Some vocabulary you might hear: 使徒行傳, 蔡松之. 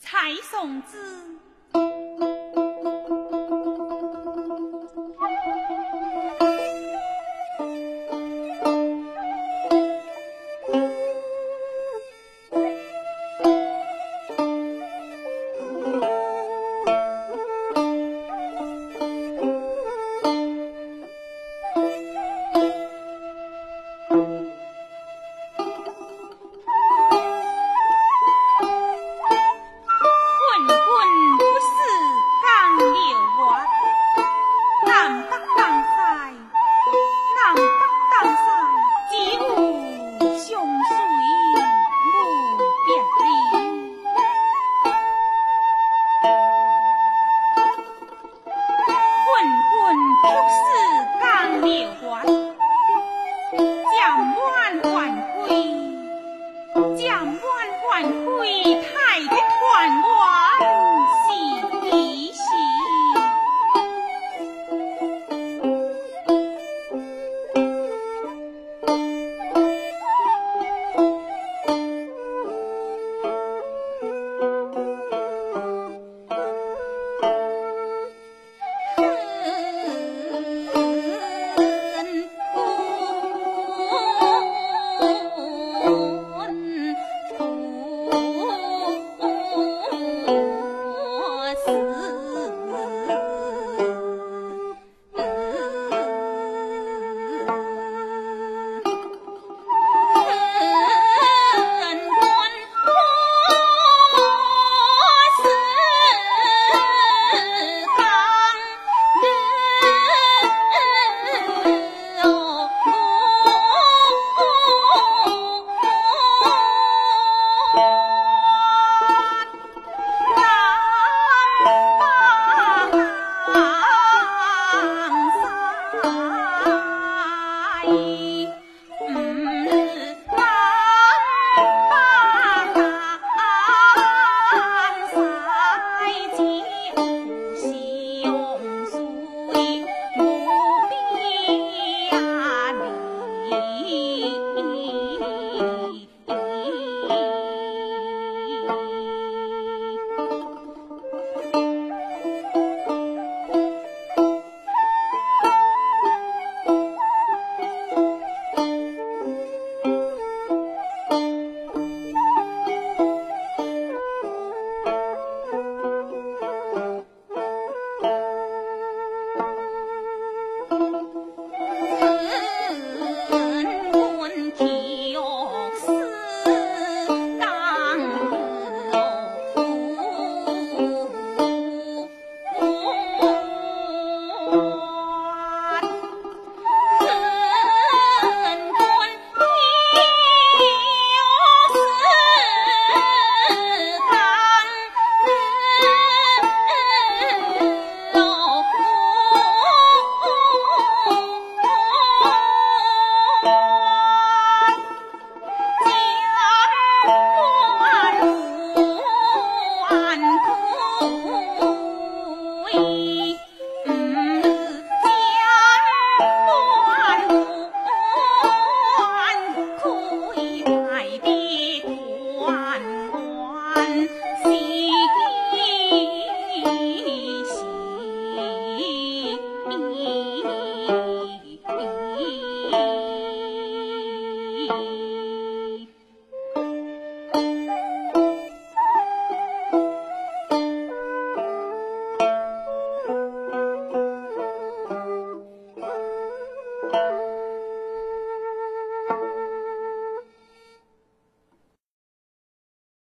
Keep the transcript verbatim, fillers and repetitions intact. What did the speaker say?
蔡松之。Thank you.